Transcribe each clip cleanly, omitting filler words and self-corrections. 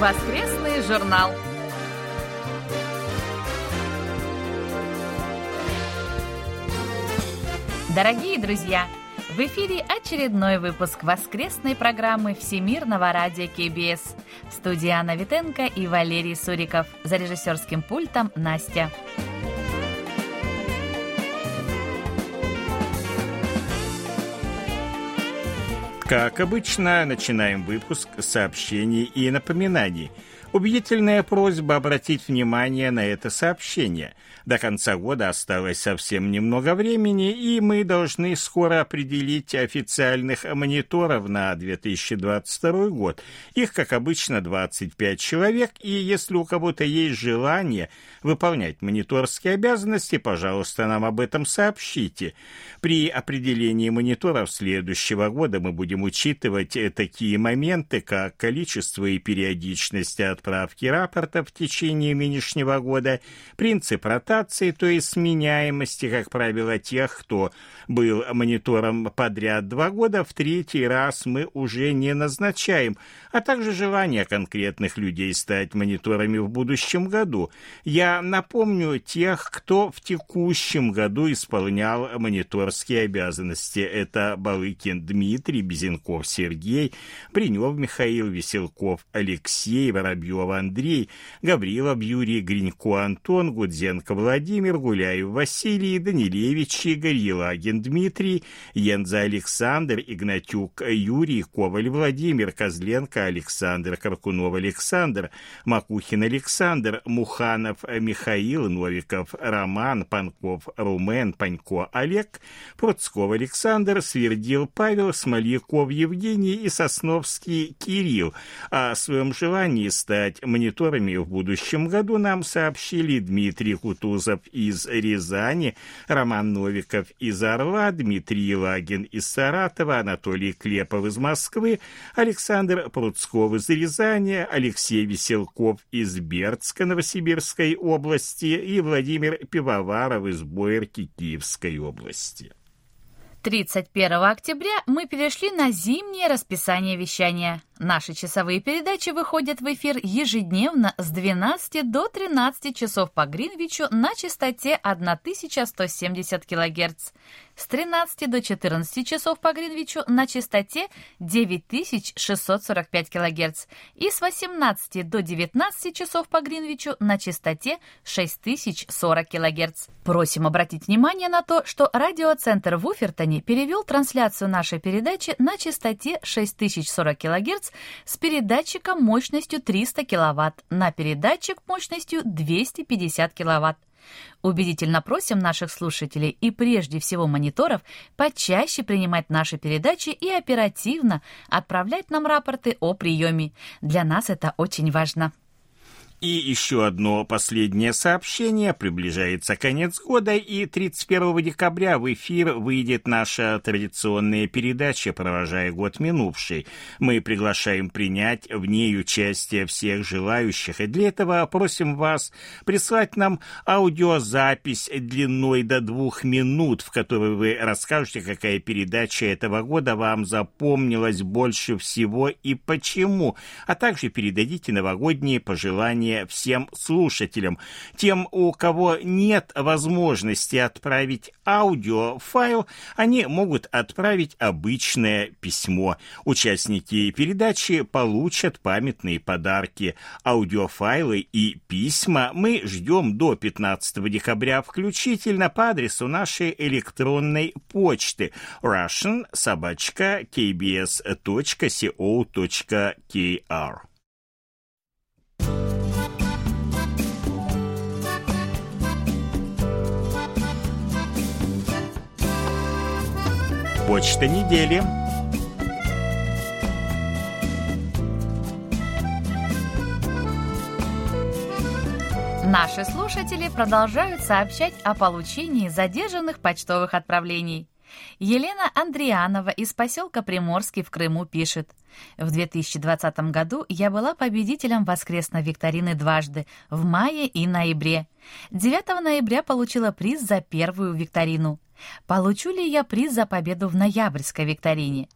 Воскресный журнал. Дорогие друзья, в эфире очередной выпуск воскресной программы Всемирного радио KBS. В студии Анна Витенко и Валерий Суриков. За режиссерским пультом Настя. Как обычно, начинаем выпуск с сообщений и напоминаний. Убедительная просьба обратить внимание на это сообщение. До конца года осталось совсем немного времени, и мы должны скоро определить официальных мониторов на 2022 год. Их, как обычно, 25 человек, и если у кого-то есть желание выполнять мониторские обязанности, пожалуйста, нам об этом сообщите. При определении мониторов следующего года мы будем учитывать такие моменты, как количество и периодичность отправки рапорта в течение нынешнего года, принцип ротации, то есть сменяемости, как правило, тех, кто был монитором подряд 2 года, в 3-й раз мы уже не назначаем, а также желание конкретных людей стать мониторами в будущем году. Я напомню тех, кто в текущем году исполнял мониторские обязанности. Это Балыкин Дмитрий, Безенков Сергей, Бринев Михаил, Веселков Алексей, Воробьев Андрей, Гаврилов Юрий, Гринько Антон, Гудзенко Владимир, Гуляев Василий, Данилевич Игорь, Елагин Дмитрий, Янза Александр, Игнатюк Юрий, Коваль Владимир, Козленко Александр, Каркунов Александр, Макухин Александр, Муханов Михаил, Новиков Роман, Панков Румен, Панько Олег, Пруцков Александр, Свердил Павел, Смольяков Евгений и Сосновский Кирилл. О своем желании стать мониторами в будущем году нам сообщили Дмитрий Кутузов из Рязани, Роман Новиков из Орла, Дмитрий Елагин из Саратова, Анатолий Клепов из Москвы, Александр Пруцков из Рязани, Алексей Веселков из Бердска Новосибирской области и Владимир Пивоваров из Боярки Киевской области. 31 октября мы перешли на зимнее расписание вещания. Наши часовые передачи выходят в эфир ежедневно с 12 до 13 часов по Гринвичу на частоте 1170 кГц, с 13 до 14 часов по Гринвичу на частоте 9645 кГц и с 18 до 19 часов по Гринвичу на частоте 6040 кГц. Просим обратить внимание на то, что радиоцентр в Уфертоне перевел трансляцию нашей передачи на частоте 6040 кГц с передатчиком мощностью 300 кВт на передатчик мощностью 250 кВт. Убедительно просим наших слушателей и прежде всего мониторов почаще принимать наши передачи и оперативно отправлять нам рапорты о приеме. Для нас это очень важно. И еще одно последнее сообщение. Приближается конец года, и 31 декабря в эфир выйдет наша традиционная передача «Провожая год минувший». Мы приглашаем принять в ней участие всех желающих, и для этого просим вас прислать нам аудиозапись длиной до 2 минут, в которой вы расскажете, какая передача этого года вам запомнилась больше всего и почему, а также передадите новогодние пожелания всем слушателям. Тем, у кого нет возможности отправить аудиофайл, они могут отправить обычное письмо. Участники передачи получат памятные подарки. Аудиофайлы и письма мы ждем до 15 декабря включительно по адресу нашей электронной почты russian@kbs.co.kr. Почта недели. Наши слушатели продолжают сообщать о получении задержанных почтовых отправлений. Елена Андрианова из поселка Приморский в Крыму пишет: в 2020 году я была победителем воскресной викторины дважды, в мае и ноябре. 9 ноября получила приз за первую викторину. Получу ли я приз за победу в ноябрьской викторине?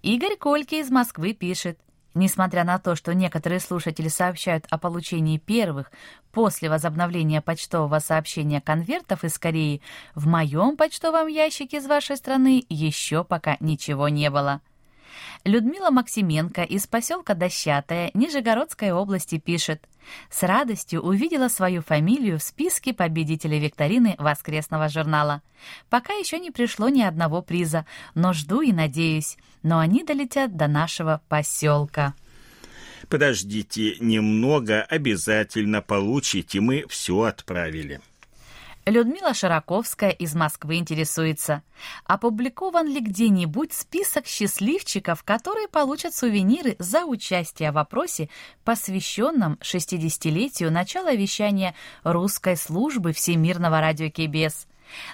Игорь Кольки из Москвы пишет: Несмотря на то, что некоторые слушатели сообщают о получении первых после возобновления почтового сообщения конвертов из Кореи, в моем почтовом ящике из вашей страны еще пока ничего не было. Людмила Максименко из поселка Дощатая Нижегородской области пишет: «С радостью увидела свою фамилию в списке победителей викторины «Воскресного журнала». Пока еще не пришло ни одного приза, но жду и надеюсь. Но они долетят до нашего поселка». Подождите немного, обязательно получите, мы все отправили. Людмила Широковская из Москвы интересуется: опубликован ли где-нибудь список счастливчиков, которые получат сувениры за участие в опросе, посвященном 60-летию начала вещания русской службы Всемирного радио КБС?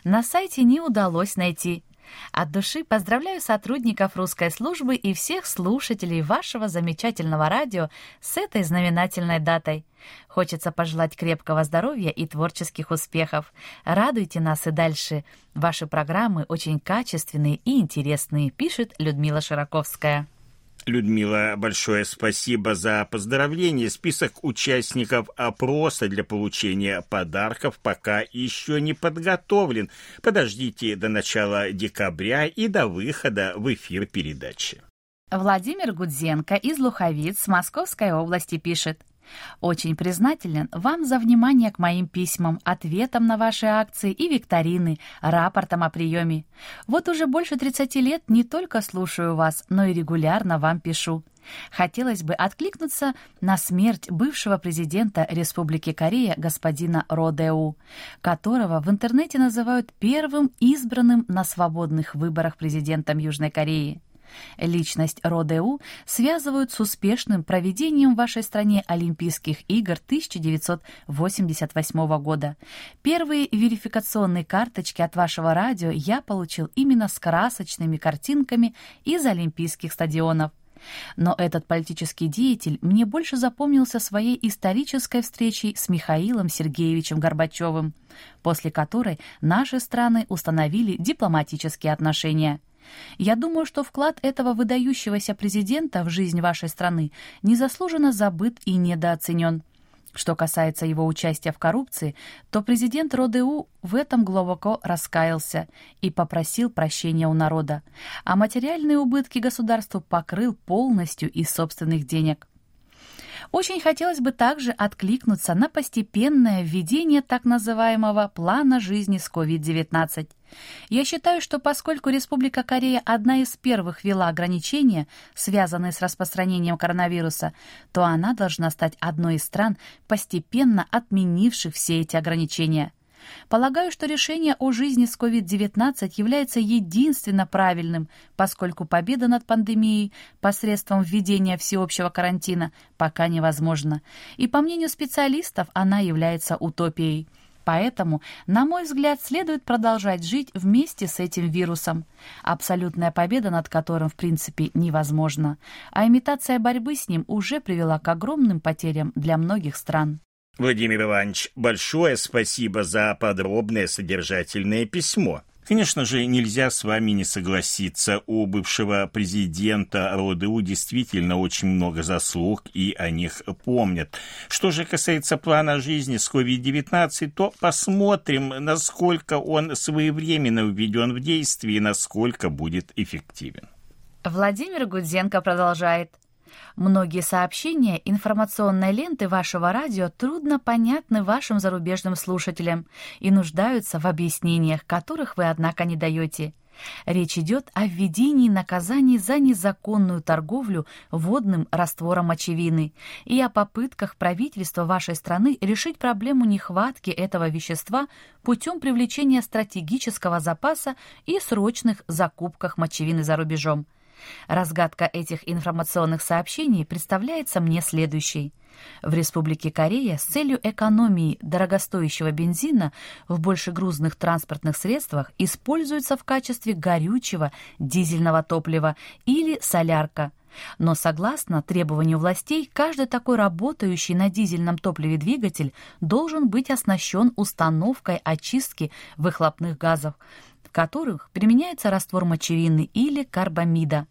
На сайте не удалось найти. От души поздравляю сотрудников русской службы и всех слушателей вашего замечательного радио с этой знаменательной датой. Хочется пожелать крепкого здоровья и творческих успехов. Радуйте нас и дальше. Ваши программы очень качественные и интересные, пишет Людмила Широковская. Людмила, большое спасибо за поздравление. Список участников опроса для получения подарков пока еще не подготовлен. Подождите до начала декабря и до выхода в эфир передачи. Владимир Гудзенко из Луховиц Московской области пишет: «Очень признателен вам за внимание к моим письмам, ответам на ваши акции и викторины, рапортам о приеме. Вот уже больше 30 лет не только слушаю вас, но и регулярно вам пишу. Хотелось бы откликнуться на смерть бывшего президента Республики Корея господина Ро Дэу, которого в интернете называют первым избранным на свободных выборах президентом Южной Кореи. Личность Ро Дэу связывают с успешным проведением в вашей стране Олимпийских игр 1988 года. Первые верификационные карточки от вашего радио я получил именно с красочными картинками из олимпийских стадионов. Но этот политический деятель мне больше запомнился своей исторической встречей с Михаилом Сергеевичем Горбачевым, после которой наши страны установили дипломатические отношения. Я думаю, что вклад этого выдающегося президента в жизнь вашей страны незаслуженно забыт и недооценен. Что касается его участия в коррупции, то президент Ро Дэу в этом глубоко раскаялся и попросил прощения у народа, а материальные убытки государству покрыл полностью из собственных денег. Очень хотелось бы также откликнуться на постепенное введение так называемого «плана жизни с COVID-19». Я считаю, что поскольку Республика Корея одна из первых ввела ограничения, связанные с распространением коронавируса, то она должна стать одной из стран, постепенно отменивших все эти ограничения. Полагаю, что решение о жизни с COVID-19 является единственно правильным, поскольку победа над пандемией посредством введения всеобщего карантина пока невозможна, и, по мнению специалистов, она является утопией. Поэтому, на мой взгляд, следует продолжать жить вместе с этим вирусом, абсолютная победа над которым, в принципе, невозможна, а имитация борьбы с ним уже привела к огромным потерям для многих стран». Владимир Иванович, большое спасибо за подробное содержательное письмо. Конечно же, нельзя с вами не согласиться. У бывшего президента Ро Дэу действительно очень много заслуг, и о них помнят. Что же касается плана жизни с COVID-19, то посмотрим, насколько он своевременно введен в действие и насколько будет эффективен. Владимир Гудзенко продолжает. Многие сообщения информационной ленты вашего радио трудно понятны вашим зарубежным слушателям и нуждаются в объяснениях, которых вы, однако, не даете. Речь идет о введении наказаний за незаконную торговлю водным раствором мочевины и о попытках правительства вашей страны решить проблему нехватки этого вещества путем привлечения стратегического запаса и срочных закупках мочевины за рубежом. Разгадка этих информационных сообщений представляется мне следующей. В Республике Корея с целью экономии дорогостоящего бензина в большегрузных транспортных средствах используется в качестве горючего дизельного топлива или солярка. Но согласно требованию властей, каждый такой работающий на дизельном топливе двигатель должен быть оснащен установкой очистки выхлопных газов, в которых применяется раствор мочевины или карбамида.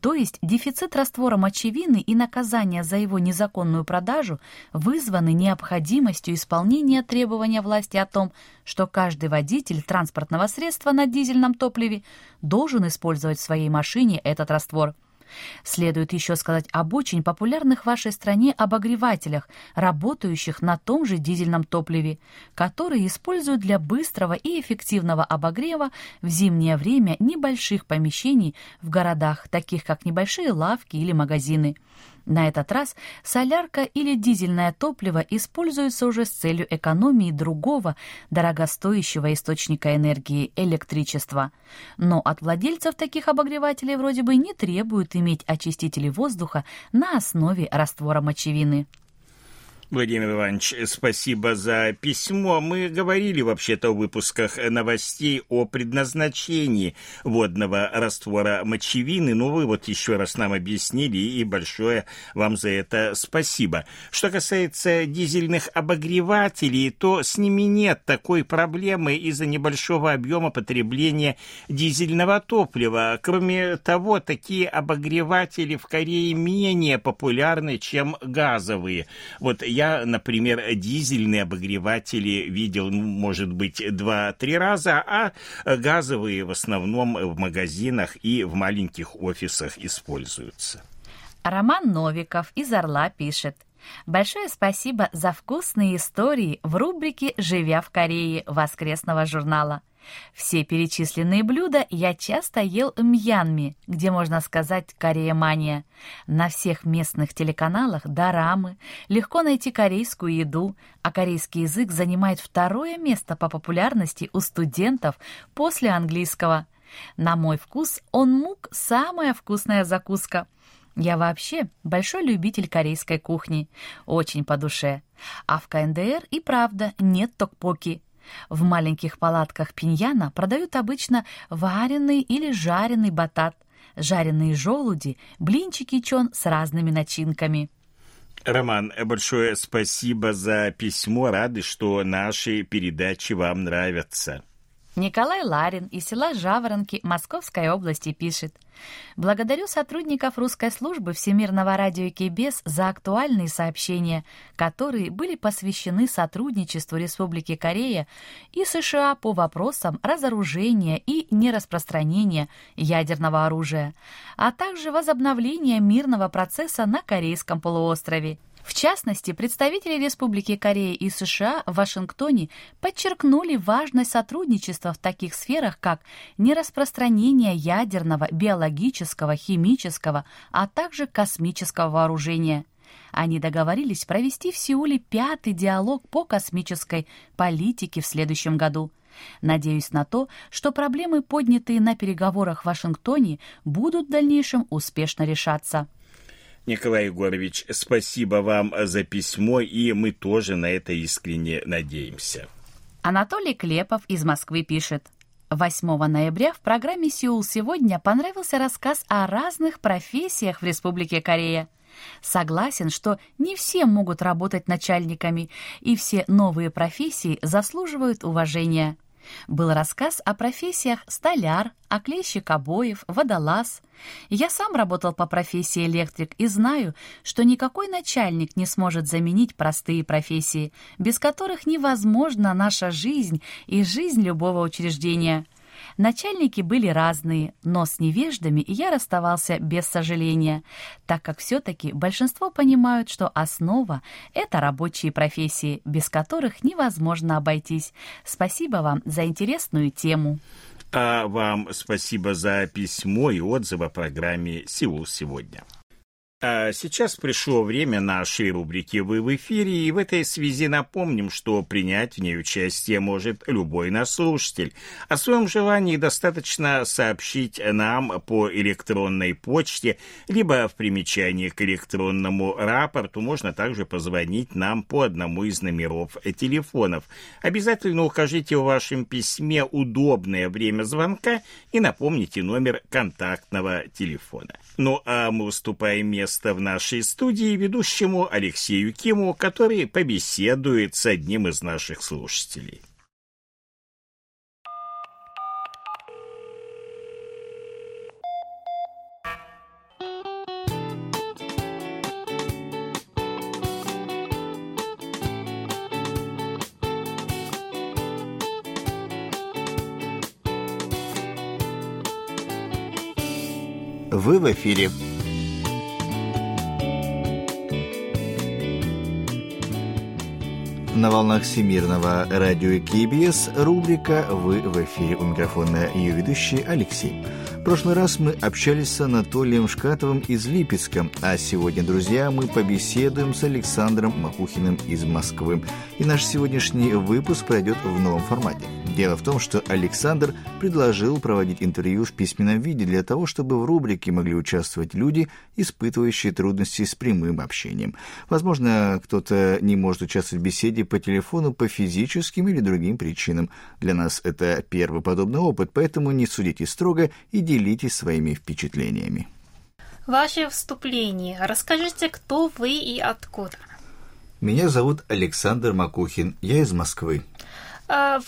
То есть дефицит раствора мочевины и наказание за его незаконную продажу вызваны необходимостью исполнения требования власти о том, что каждый водитель транспортного средства на дизельном топливе должен использовать в своей машине этот раствор. Следует еще сказать об очень популярных в вашей стране обогревателях, работающих на том же дизельном топливе, которые используют для быстрого и эффективного обогрева в зимнее время небольших помещений в городах, таких как небольшие лавки или магазины. На этот раз солярка или дизельное топливо используется уже с целью экономии другого дорогостоящего источника энергии – электричества. Но от владельцев таких обогревателей вроде бы не требуют иметь очистители воздуха на основе раствора мочевины. Владимир Иванович, спасибо за письмо. Мы говорили вообще-то в выпусках новостей о предназначении водного раствора мочевины, но вы вот еще раз нам объяснили, и большое вам за это спасибо. Что касается дизельных обогревателей, то с ними нет такой проблемы из-за небольшого объема потребления дизельного топлива. Кроме того, такие обогреватели в Корее менее популярны, чем газовые. Вот я, например, дизельные обогреватели видел, может быть, 2-3 раза, а газовые в основном в магазинах и в маленьких офисах используются. Роман Новиков из Орла пишет. Большое спасибо за вкусные истории в рубрике «Живя в Корее» воскресного журнала. Все перечисленные блюда я часто ел в Мьянме, где, можно сказать, кореемания. На всех местных телеканалах дорамы, легко найти корейскую еду, а корейский язык занимает второе место по популярности у студентов после английского. На мой вкус, онмук – самая вкусная закуска. Я вообще большой любитель корейской кухни, очень по душе. А в КНДР и правда нет токпоки. В маленьких палатках Пиньяна продают обычно вареный или жареный батат, жареные желуди, блинчики чон с разными начинками. Роман, большое спасибо за письмо. Рады, что наши передачи вам нравятся. Николай Ларин из села Жаворонки Московской области пишет. Благодарю сотрудников русской службы Всемирного радио и КБС за актуальные сообщения, которые были посвящены сотрудничеству Республики Корея и США по вопросам разоружения и нераспространения ядерного оружия, а также возобновления мирного процесса на Корейском полуострове. В частности, представители Республики Корея и США в Вашингтоне подчеркнули важность сотрудничества в таких сферах, как нераспространение ядерного, биологического, химического, а также космического вооружения. Они договорились провести в Сеуле 5-й диалог по космической политике в следующем году. Надеюсь на то, что проблемы, поднятые на переговорах в Вашингтоне, будут в дальнейшем успешно решаться. Николай Егорович, спасибо вам за письмо, и мы тоже на это искренне надеемся. Анатолий Клепов из Москвы пишет. 8 ноября в программе «Сеул сегодня» понравился рассказ о разных профессиях в Республике Корея. Согласен, что не все могут работать начальниками, и все новые профессии заслуживают уважения. Был рассказ о профессиях столяр, оклейщик обоев, водолаз. Я сам работал по профессии электрик и знаю, что никакой начальник не сможет заменить простые профессии, без которых невозможна наша жизнь и жизнь любого учреждения. Начальники были разные, но с невеждами я расставался без сожаления, так как все-таки большинство понимают, что основа – это рабочие профессии, без которых невозможно обойтись. Спасибо вам за интересную тему. А вам спасибо за письмо и отзывы о программе «Сеул сегодня». А сейчас пришло время нашей рубрики «Вы в эфире», и в этой связи напомним, что принять в ней участие может любой наш слушатель. О своем желании достаточно сообщить нам по электронной почте, либо в примечании к электронному рапорту. Можно также позвонить нам по одному из номеров телефонов. Обязательно укажите в вашем письме удобное время звонка и напомните номер контактного телефона. Ну а мы уступаем место в нашей студии ведущему Алексею Киму, который побеседует с одним из наших слушателей. Вы в эфире. На волнах Всемирного радио KBS рубрика «Вы в эфире». У микрофона ее ведущий Алексей. В прошлый раз мы общались с Анатолием Шкатовым из Липецка, а сегодня, друзья, мы побеседуем с Александром Макухиным из Москвы. И наш сегодняшний выпуск пройдет в новом формате. Дело в том, что Александр предложил проводить интервью в письменном виде для того, чтобы в рубрике могли участвовать люди, испытывающие трудности с прямым общением. Возможно, кто-то не может участвовать в беседе по телефону по физическим или другим причинам. Для нас это первый подобный опыт, поэтому не судите строго и делитесь своими впечатлениями. Ваше вступление. Расскажите, кто вы и откуда? Меня зовут Александр Макухин. Я из Москвы.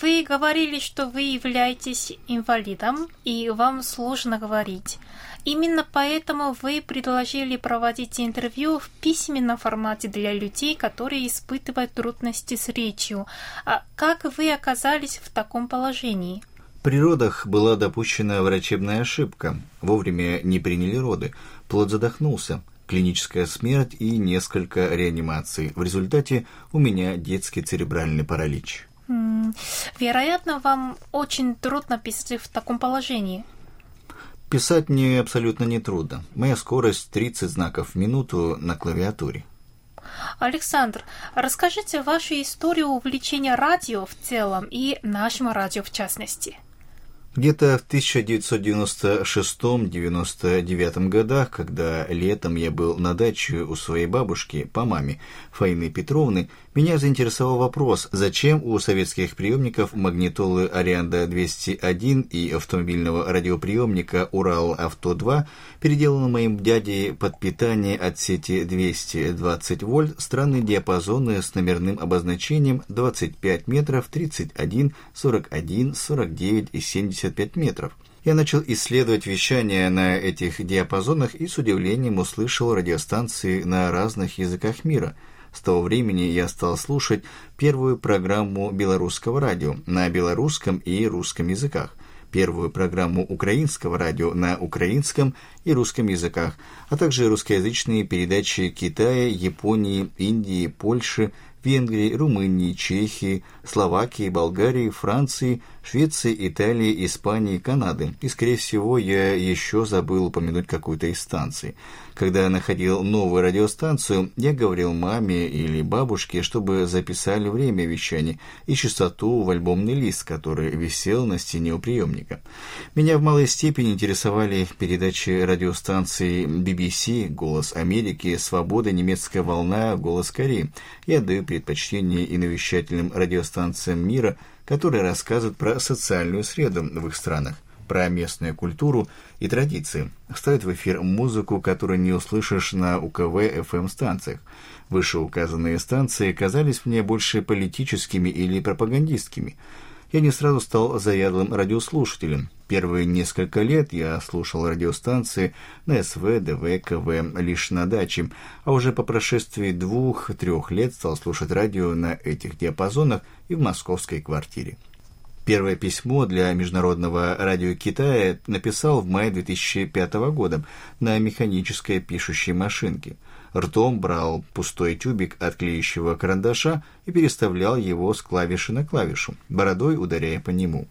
Вы говорили, что вы являетесь инвалидом, и вам сложно говорить. Именно поэтому вы предложили проводить интервью в письменном формате для людей, которые испытывают трудности с речью. А как вы оказались в таком положении? При родах была допущена врачебная ошибка. Вовремя не приняли роды. Плод задохнулся. Клиническая смерть и несколько реанимаций. В результате у меня детский церебральный паралич. Вероятно, вам очень трудно писать в таком положении. Писать мне абсолютно не трудно. Моя скорость 30 знаков в минуту на клавиатуре. Александр, расскажите вашу историю увлечения радио в целом и нашему радио в частности. Где-то в 1996-99 годах, когда летом я был на даче у своей бабушки по маме Фаины Петровны, меня заинтересовал вопрос, зачем у советских приемников магнитолы «Арианда-201» и автомобильного радиоприемника «Урал-Авто-2», переделанного моим дядей под питание от сети 220 вольт, странные диапазоны с номерным обозначением 25 метров, 31, 41, 49 и 70. 55 метров. Я начал исследовать вещание на этих диапазонах и с удивлением услышал радиостанции на разных языках мира. С того времени я стал слушать первую программу белорусского радио на белорусском и русском языках, первую программу украинского радио на украинском и русском языках, а также русскоязычные передачи Китая, Японии, Индии, Польши, Венгрии, Румынии, Чехии, Словакии, Болгарии, Франции, Швеции, Италии, Испании, Канады. И, скорее всего, я еще забыл упомянуть какую-то из станций. Когда я находил новую радиостанцию, я говорил маме или бабушке, чтобы записали время вещания и частоту в альбомный лист, который висел на стене у приемника. Меня в малой степени интересовали передачи радиостанций BBC, «Голос Америки», «Свобода», «Немецкая волна», «Голос Кореи». Я даю предпочтение и навещательным радиостанциям мира, которые рассказывают про социальную среду в их странах, про местную культуру и традиции, ставят в эфир музыку, которую не услышишь на УКВ-ФМ-станциях. Вышеуказанные станции казались мне больше политическими или пропагандистскими. Я не сразу стал заядлым радиослушателем. Первые несколько лет я слушал радиостанции на СВ, ДВ, КВ лишь на даче, а уже по прошествии 2-3 лет стал слушать радио на этих диапазонах и в московской квартире. Первое письмо для Международного радио Китая написал в мае 2005 года на механической пишущей машинке. Ртом брал пустой тюбик от клеящего карандаша и переставлял его с клавиши на клавишу, бородой ударяя по нему.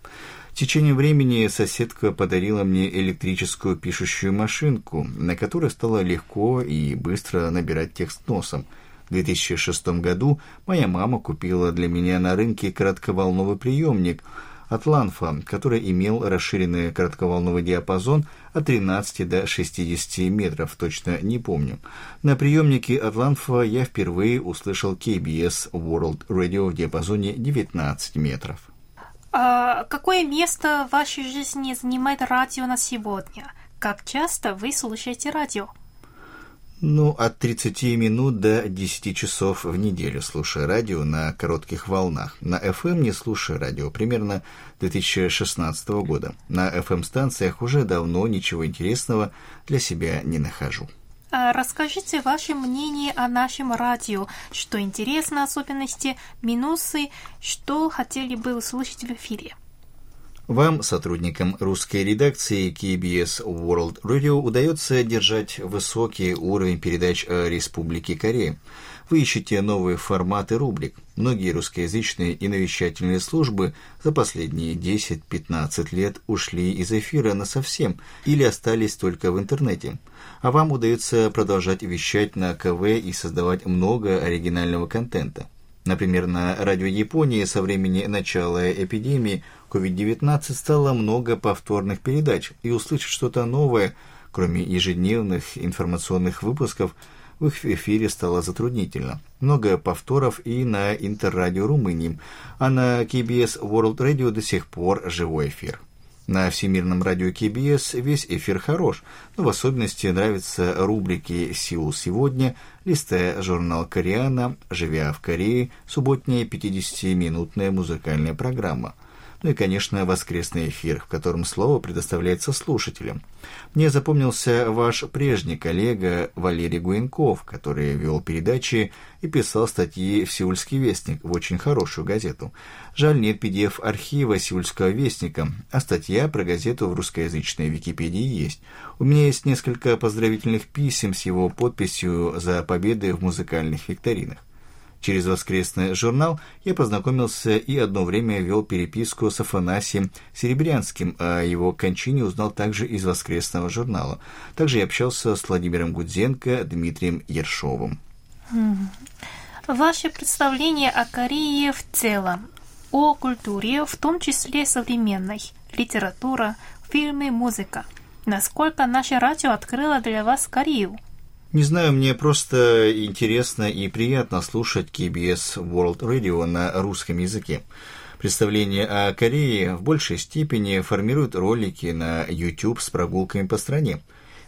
В течение времени соседка подарила мне электрическую пишущую машинку, на которой стало легко и быстро набирать текст носом. В 2006 году моя мама купила для меня на рынке коротковолновый приемник «Атланфа», который имел расширенный коротковолновый диапазон от 13 до 60 метров, точно не помню. На приемнике «Атланфа» я впервые услышал KBS World Radio в диапазоне 19 метров. А какое место в вашей жизни занимает радио на сегодня? Как часто вы слушаете радио? От 30 минут до 10 часов в неделю слушаю радио на коротких волнах. На FM не слушаю радио примерно 2016 года. На FM-станциях уже давно ничего интересного для себя не нахожу. Расскажите ваше мнение о нашем радио. Что интересно, особенности, минусы, что хотели бы услышать в эфире? Вам, сотрудникам русской редакции KBS World Radio, удается держать высокий уровень передач о Республике Корея. Вы ищете новые форматы рубрик. Многие русскоязычные и навещательные службы за последние 10-15 лет ушли из эфира насовсем или остались только в интернете. А вам удается продолжать вещать на КВ и создавать много оригинального контента. Например, на радио Японии со времени начала эпидемии COVID-19 стало много повторных передач, и услышать что-то новое, кроме ежедневных информационных выпусков, в их эфире стало затруднительно. Много повторов и на Интеррадио Румынии, а на KBS World Radio до сих пор живой эфир. На Всемирном радио КБС весь эфир хорош, но в особенности нравятся рубрики «Сеул сегодня», «Листая журнал Кореана», «Живя в Корее», субботняя 50-минутная музыкальная программа. Ну и, конечно, воскресный эфир, в котором слово предоставляется слушателям. Мне запомнился ваш прежний коллега Валерий Гуенков, который вел передачи и писал статьи в «Сеульский вестник», в очень хорошую газету. Жаль, нет PDF-архива «Сеульского вестника», а статья про газету в русскоязычной Википедии есть. У меня есть несколько поздравительных писем с его подписью за победы в музыкальных викторинах. Через «Воскресный журнал» я познакомился и одно время вел переписку с Афанасием Серебрянским, а его кончине узнал также из «Воскресного журнала». Также я общался с Владимиром Гудзенко, Дмитрием Ершовым. Ваше представление о Корее в целом, о культуре, в том числе современной, литература, фильмы, музыка. Насколько наше радио открыло для вас Корею? Не знаю, мне просто интересно и приятно слушать KBS World Radio на русском языке. Представление о Корее в большей степени формируют ролики на YouTube с прогулками по стране.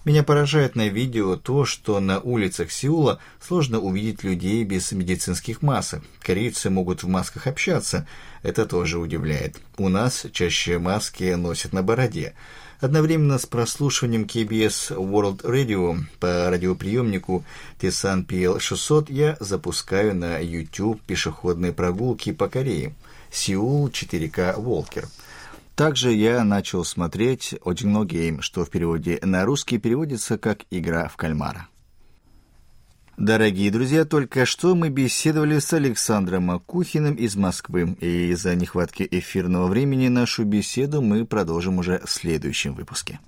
Меня поражает на видео то, что на улицах Сеула сложно увидеть людей без медицинских масок. Корейцы могут в масках общаться. Это тоже удивляет. У нас чаще маски носят на бороде. Одновременно с прослушиванием KBS World Radio по радиоприемнику Тисан PL600 я запускаю на YouTube пешеходные прогулки по Корее. Сеул 4К Волкер. Также я начал смотреть «Одино Гейм», что в переводе на русский переводится как «Игра в кальмара». Дорогие друзья, только что мы беседовали с Александром Макухиным из Москвы, и из-за нехватки эфирного времени нашу беседу мы продолжим уже в следующем выпуске.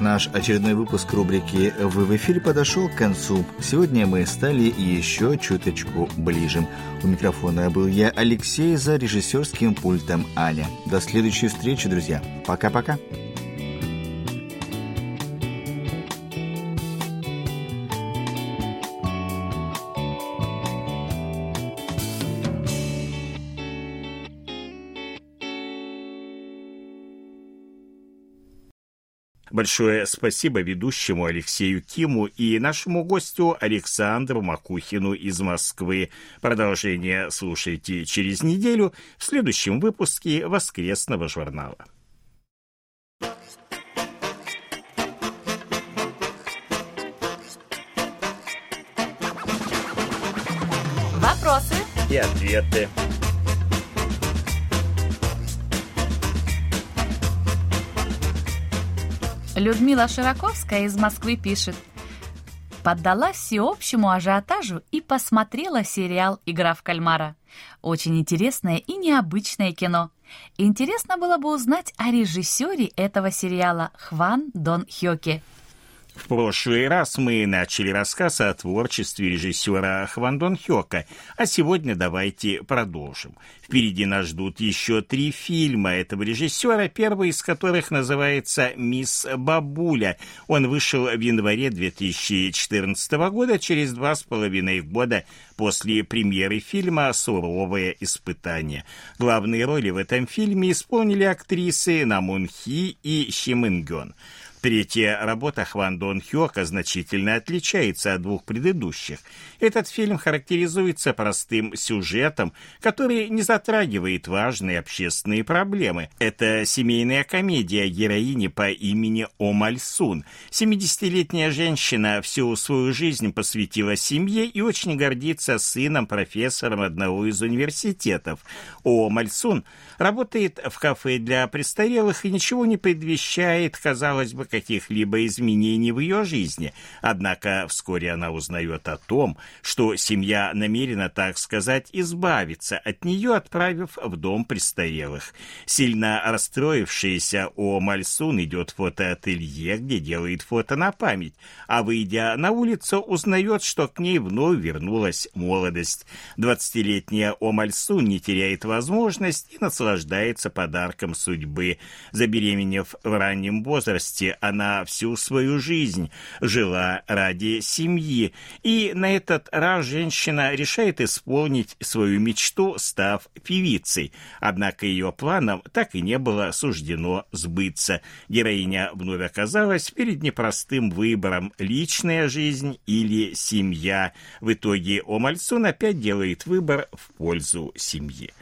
Наш очередной выпуск рубрики «Вы в эфире» подошел к концу. Сегодня мы стали еще чуточку ближе. У микрофона был я, Алексей, за режиссерским пультом Аня. До следующей встречи, друзья. Пока-пока. Большое спасибо ведущему Алексею Киму и нашему гостю Александру Макухину из Москвы. Продолжение слушайте через неделю в следующем выпуске «Воскресного журнала». Вопросы и ответы. Людмила Широковская из Москвы пишет: «Поддалась всеобщему ажиотажу и посмотрела сериал «Игра в кальмара». Очень интересное и необычное кино. Интересно было бы узнать о режиссере этого сериала Хван Дон Хёке». В прошлый раз мы начали рассказ о творчестве режиссера Хван Дон Хёка, а сегодня давайте продолжим. Впереди нас ждут еще 3 фильма этого режиссера, первый из которых называется «Мисс Бабуля». Он вышел в январе 2014 года, через 2,5 года после премьеры фильма «Суровое испытание». Главные роли в этом фильме исполнили актрисы Намун Хи и Ши Мин Гён. Третья работа Хван Дон Хёка значительно отличается от двух предыдущих. Этот фильм характеризуется простым сюжетом, который не затрагивает важные общественные проблемы. Это семейная комедия героини по имени Омаль Сун. 70-летняя женщина всю свою жизнь посвятила семье и очень гордится сыном, профессором одного из университетов. Омаль Сун работает в кафе для престарелых и ничего не предвещает, казалось бы, каких-либо изменений в ее жизни. Однако вскоре она узнает о том, что семья намерена, так сказать, избавиться от нее, отправив в дом престарелых. Сильно расстроившаяся Омаль Сун идет в фотоателье, где делает фото на память, а выйдя на улицу, узнает, что к ней вновь вернулась молодость. 20-летняя Омаль Сун не теряет возможность и наслаждается подарком судьбы. Забеременев в раннем возрасте, она всю свою жизнь жила ради семьи. И на этот раз женщина решает исполнить свою мечту, став певицей. Однако ее планам так и не было суждено сбыться. Героиня вновь оказалась перед непростым выбором: личная жизнь или семья. В итоге Омаль Сун опять делает выбор в пользу семьи.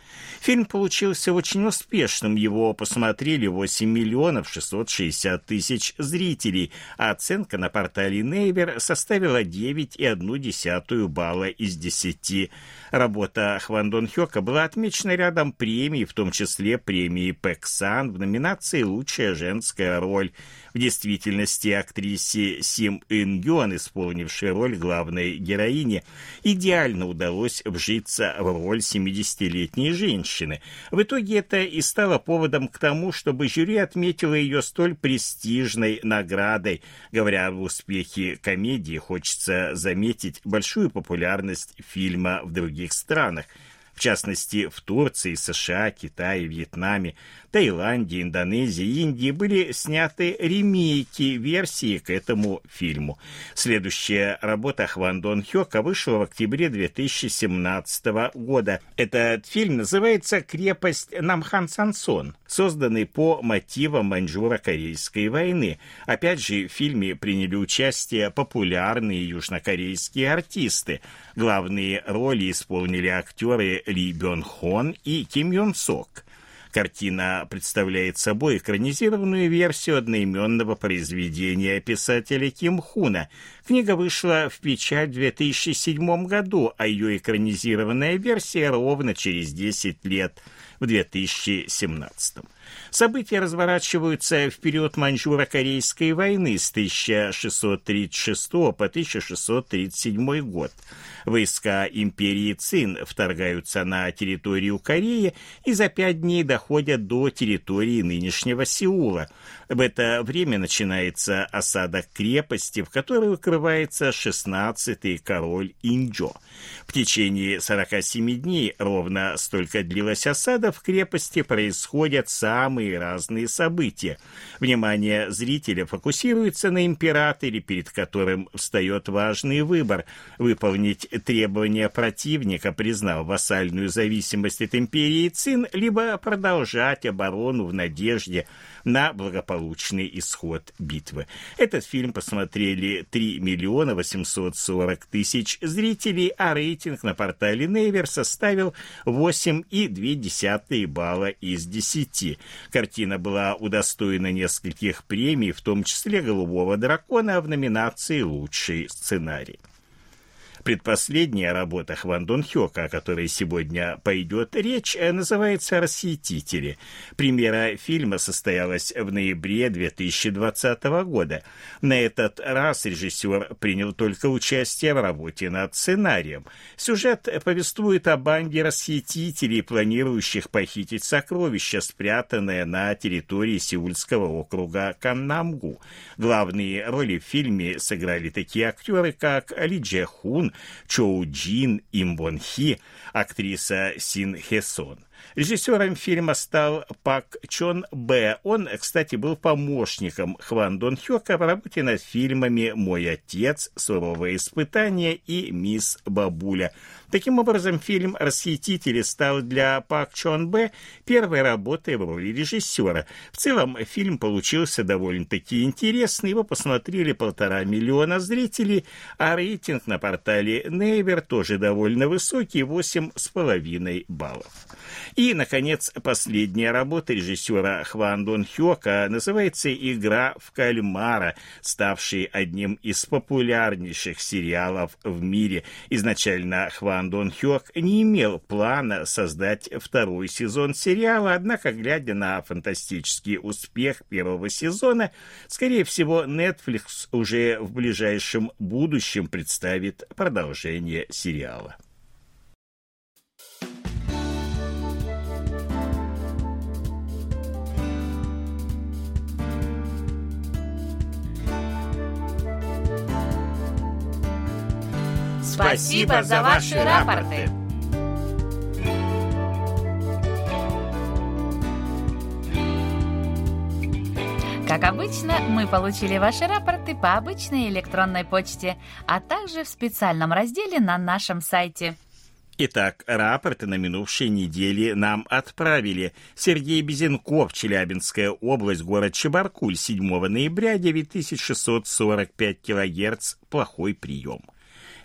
Фильм получился очень успешным. Его посмотрели 8 660 000 зрителей, а оценка на портале Нейвер составила 9,1 балла из 10. Работа Хван Дон Хёка была отмечена рядом премий, в том числе премией Пэксан в номинации «Лучшая женская роль». В действительности актрисе Сим Ин Гён, исполнившей роль главной героини, идеально удалось вжиться в роль 70-летней женщины. В итоге это и стало поводом к тому, чтобы жюри отметило ее столь престижной наградой. Говоря об успехе комедии, хочется заметить большую популярность фильма в других странах. В частности, в Турции, США, Китае, Вьетнаме, Таиланде, Индонезии и Индии были сняты ремейки версии к этому фильму. Следующая работа Хван Дон Хёка вышла в октябре 2017 года. Этот фильм называется «Крепость Намхан Сансон», созданный по мотивам Маньчжуро-Корейской войны. Опять же, в фильме приняли участие популярные южнокорейские артисты. Главные роли исполнили актеры Ли Бён Хон и Ким Юн Сок. Картина представляет собой экранизированную версию одноименного произведения писателя Ким Хуна. Книга вышла в печать в 2007 году, а ее экранизированная версия ровно через 10 лет, в 2017. События разворачиваются в период Маньчжуро-Корейской войны с 1636 по 1637 год. Войска империи Цин вторгаются на территорию Кореи и за 5 дней доходят до территории нынешнего Сеула. В это время начинается осада крепости, в которой укрывается 16-й король Инджо. В течение 47 дней, ровно столько длилась осада, в крепости происходят самые разные события. Внимание зрителя фокусируется на императоре, перед которым встает важный выбор: выполнить требования противника, признав вассальную зависимость от империи Цин, либо продолжать оборону в надежде на благополучный исход битвы. Этот фильм посмотрели 3 840 000 зрителей, а рейтинг на портале Нейвер составил 8,2 балла из 10. Картина была удостоена нескольких премий, в том числе «Голубого дракона» в номинации «Лучший сценарий». Предпоследняя работа Хван Дон Хёка, о которой сегодня пойдет речь, называется «Расхитители». Премьера фильма состоялась в ноябре 2020 года. На этот раз режиссер принял только участие в работе над сценарием. Сюжет повествует о банде расхитителей, планирующих похитить сокровища, спрятанное на территории Сеульского округа Каннамгу. Главные роли в фильме сыграли такие актеры, как Ли Джэ Хун, Чоу Джин, Им Бон Хи, актриса Син Хе Сон. Режиссером фильма стал Пак Чон Бэ. Он, кстати, был помощником Хван Дон Хёка в работе над фильмами «Мой отец», «Суровое испытание» и «Мисс Бабуля». Таким образом, фильм «Расхитители» стал для Пак Чон Бэ первой работой в роли режиссера. В целом, фильм получился довольно-таки интересный. Его посмотрели 1,5 миллиона зрителей, а рейтинг на портале «Нейвер» тоже довольно высокий – 8,5 баллов. И, наконец, последняя работа режиссера Хван Дон Хёка называется «Игра в кальмара», ставший одним из популярнейших сериалов в мире. Изначально Хван Дон Хёк не имел плана создать второй сезон сериала, однако, глядя на фантастический успех первого сезона, скорее всего, Netflix уже в ближайшем будущем представит продолжение сериала. Спасибо за ваши рапорты. Как обычно, мы получили ваши рапорты по обычной электронной почте, а также в специальном разделе на нашем сайте. Итак, рапорты на минувшей неделе нам отправили. Сергей Безенков, Челябинская область, город Чебаркуль, 7 ноября, 9645 килогерц, плохой прием.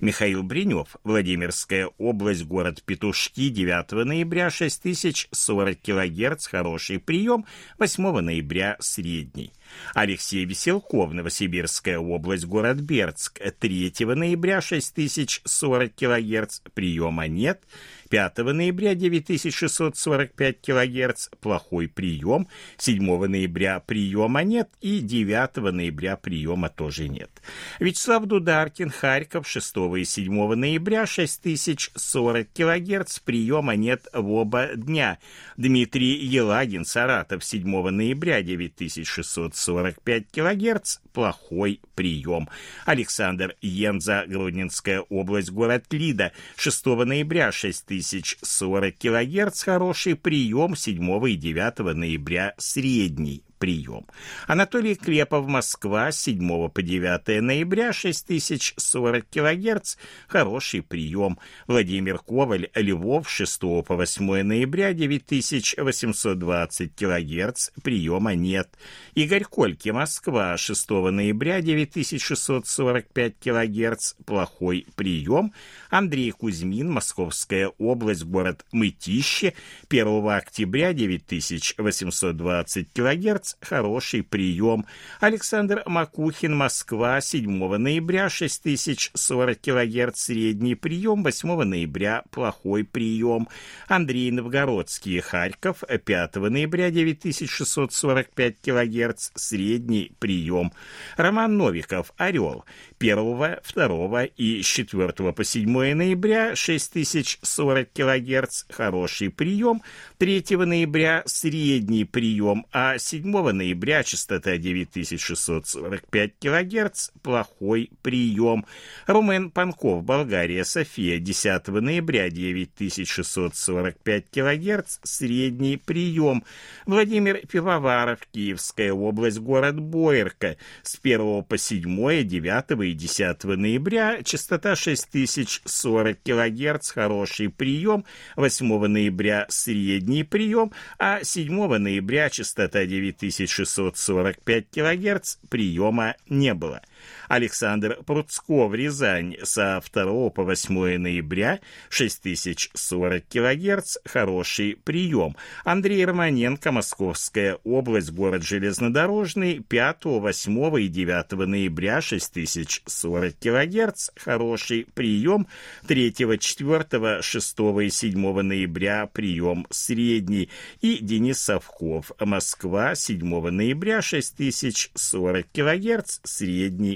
Михаил Бринев, Владимирская область, город Петушки, 9 ноября, 6040 килогерц, хороший прием, 8 ноября, средний. Алексей Веселков, Новосибирская область, город Бердск, 3 ноября, 6040 килогерц, приема нет. 5 ноября 9645 килогерц, плохой прием. 7 ноября приема нет и 9 ноября приема тоже нет. Вячеслав Дударкин, Харьков, 6 и 7 ноября 6040 килогерц, приема нет в оба дня. Дмитрий Елагин, Саратов, 7 ноября 9645 килогерц, плохой прием. Александр Енза, Гродненская область, город Лида, 6 ноября 6040 килогерц, хороший прием, 7 и 9 ноября средний прием. Анатолий Клепов, Москва, 7 по 9 ноября, 6040 килогерц, хороший прием. Владимир Коваль, Львов, 6 по 8 ноября, 9820 килогерц, приема нет. Игорь Кольки, Москва, 6 ноября, 9645 килогерц, плохой прием. Андрей Кузьмин, Московская область, город Мытище, 1 октября, 9820 килогерц, хороший прием. Александр Макухин, Москва, 7 ноября, 6040 килогерц, средний прием, 8 ноября, плохой прием. Андрей Новгородский, Харьков, 5 ноября, 9645 килогерц, средний прием. Роман Новиков, Орел, 1, 2 и 4 по 7 ноября, 6040 килогерц, хороший прием, 3 ноября, средний прием, а 7 ноября частота 9645 килогерц, плохой прием. Румен Панков, Болгария, София, 10 ноября 9645 килогерц, средний прием. Владимир Пивоваров, Киевская область, город Боярка, с 1 по 7, 9 и 10 ноября частота 6040 килогерц, хороший прием. 8 ноября средний прием, а 7 ноября частота 9645 килогерц, приема не было. Александр Пруцков, Рязань, со 2 по 8 ноября 6040 килогерц, хороший прием. Андрей Романенко, Московская область, город Железнодорожный, 5, 8 и 9 ноября 6040 килогерц, хороший прием. 3, 4, 6 и 7 ноября прием средний. И Денис Совков, Москва, 7 ноября 6040 килогерц, средний